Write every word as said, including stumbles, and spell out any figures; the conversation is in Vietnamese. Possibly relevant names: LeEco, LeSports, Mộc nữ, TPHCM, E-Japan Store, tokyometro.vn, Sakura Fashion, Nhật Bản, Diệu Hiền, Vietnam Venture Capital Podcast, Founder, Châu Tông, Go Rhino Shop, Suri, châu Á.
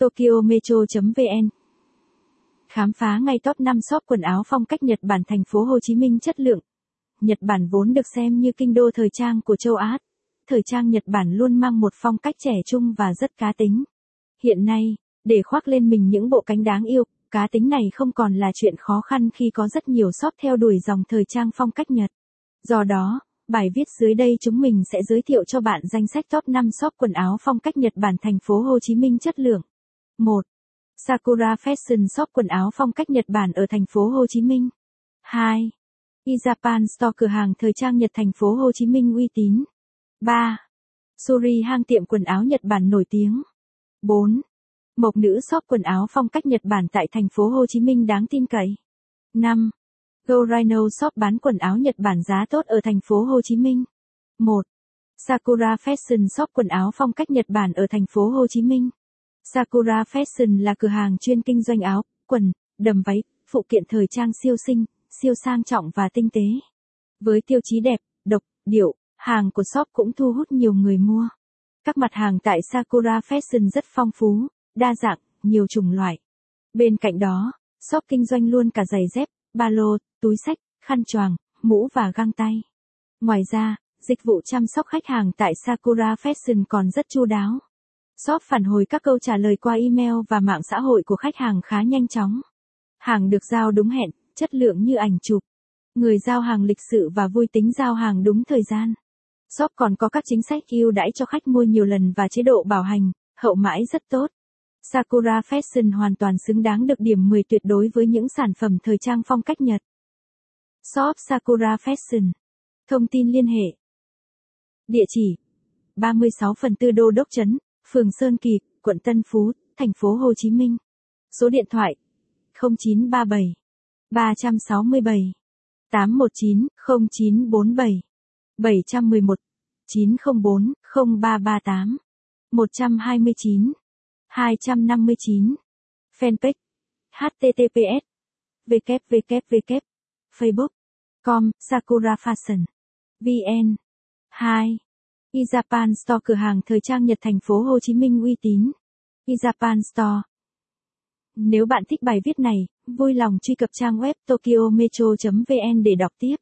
Tokyo Metro chấm vê en. Khám phá ngay top năm shop quần áo phong cách Nhật Bản thành phố Hồ Chí Minh chất lượng. Nhật Bản vốn được xem như kinh đô thời trang của châu Á. Thời trang Nhật Bản luôn mang một phong cách trẻ trung và rất cá tính. Hiện nay, để khoác lên mình những bộ cánh đáng yêu, cá tính này không còn là chuyện khó khăn khi có rất nhiều shop theo đuổi dòng thời trang phong cách Nhật. Do đó, bài viết dưới đây chúng mình sẽ giới thiệu cho bạn danh sách top năm shop quần áo phong cách Nhật Bản thành phố Hồ Chí Minh chất lượng. một. Sakura Fashion, shop quần áo phong cách Nhật Bản ở thành phố Hồ Chí Minh. hai. E-Japan Store, cửa hàng thời trang Nhật thành phố Hồ Chí Minh uy tín. ba. Suri, hang tiệm quần áo Nhật Bản nổi tiếng. bốn. Mộc Nữ, shop quần áo phong cách Nhật Bản tại thành phố Hồ Chí Minh đáng tin cậy. năm. Go Rhino Shop, bán quần áo Nhật Bản giá tốt ở thành phố Hồ Chí Minh. một. Sakura Fashion, shop quần áo phong cách Nhật Bản ở thành phố Hồ Chí Minh. Sakura Fashion là cửa hàng chuyên kinh doanh áo, quần, đầm váy, phụ kiện thời trang siêu xinh, siêu sang trọng và tinh tế. Với tiêu chí đẹp, độc, điệu, hàng của shop cũng thu hút nhiều người mua. Các mặt hàng tại Sakura Fashion rất phong phú, đa dạng, nhiều chủng loại. Bên cạnh đó, shop kinh doanh luôn cả giày dép, ba lô, túi xách, khăn choàng, mũ và găng tay. Ngoài ra, dịch vụ chăm sóc khách hàng tại Sakura Fashion còn rất chu đáo. Shop phản hồi các câu trả lời qua email và mạng xã hội của khách hàng khá nhanh chóng. Hàng được giao đúng hẹn, chất lượng như ảnh chụp. Người giao hàng lịch sự và vui tính, giao hàng đúng thời gian. Shop còn có các chính sách ưu đãi cho khách mua nhiều lần và chế độ bảo hành, hậu mãi rất tốt. Sakura Fashion hoàn toàn xứng đáng được điểm mười tuyệt đối với những sản phẩm thời trang phong cách Nhật. Shop Sakura Fashion. Thông tin liên hệ. Địa chỉ: ba mươi sáu phần tư Đô Đốc Trấn, phường Sơn Kỳ, quận Tân Phú, thành phố Hồ Chí Minh. Số điện thoại: không chín ba bảy, ba sáu bảy, tám một chín, không chín bốn bảy, bảy một một, chín không bốn, không ba ba tám, một hai chín, hai năm chín. Fanpage: https www facebook.com Sakura Fashion vn. hai. E-Japan Store, cửa hàng thời trang Nhật thành phố Hồ Chí Minh uy tín. E-Japan Store. Nếu bạn thích bài viết này, vui lòng truy cập trang web tokyometro chấm vê en để đọc tiếp.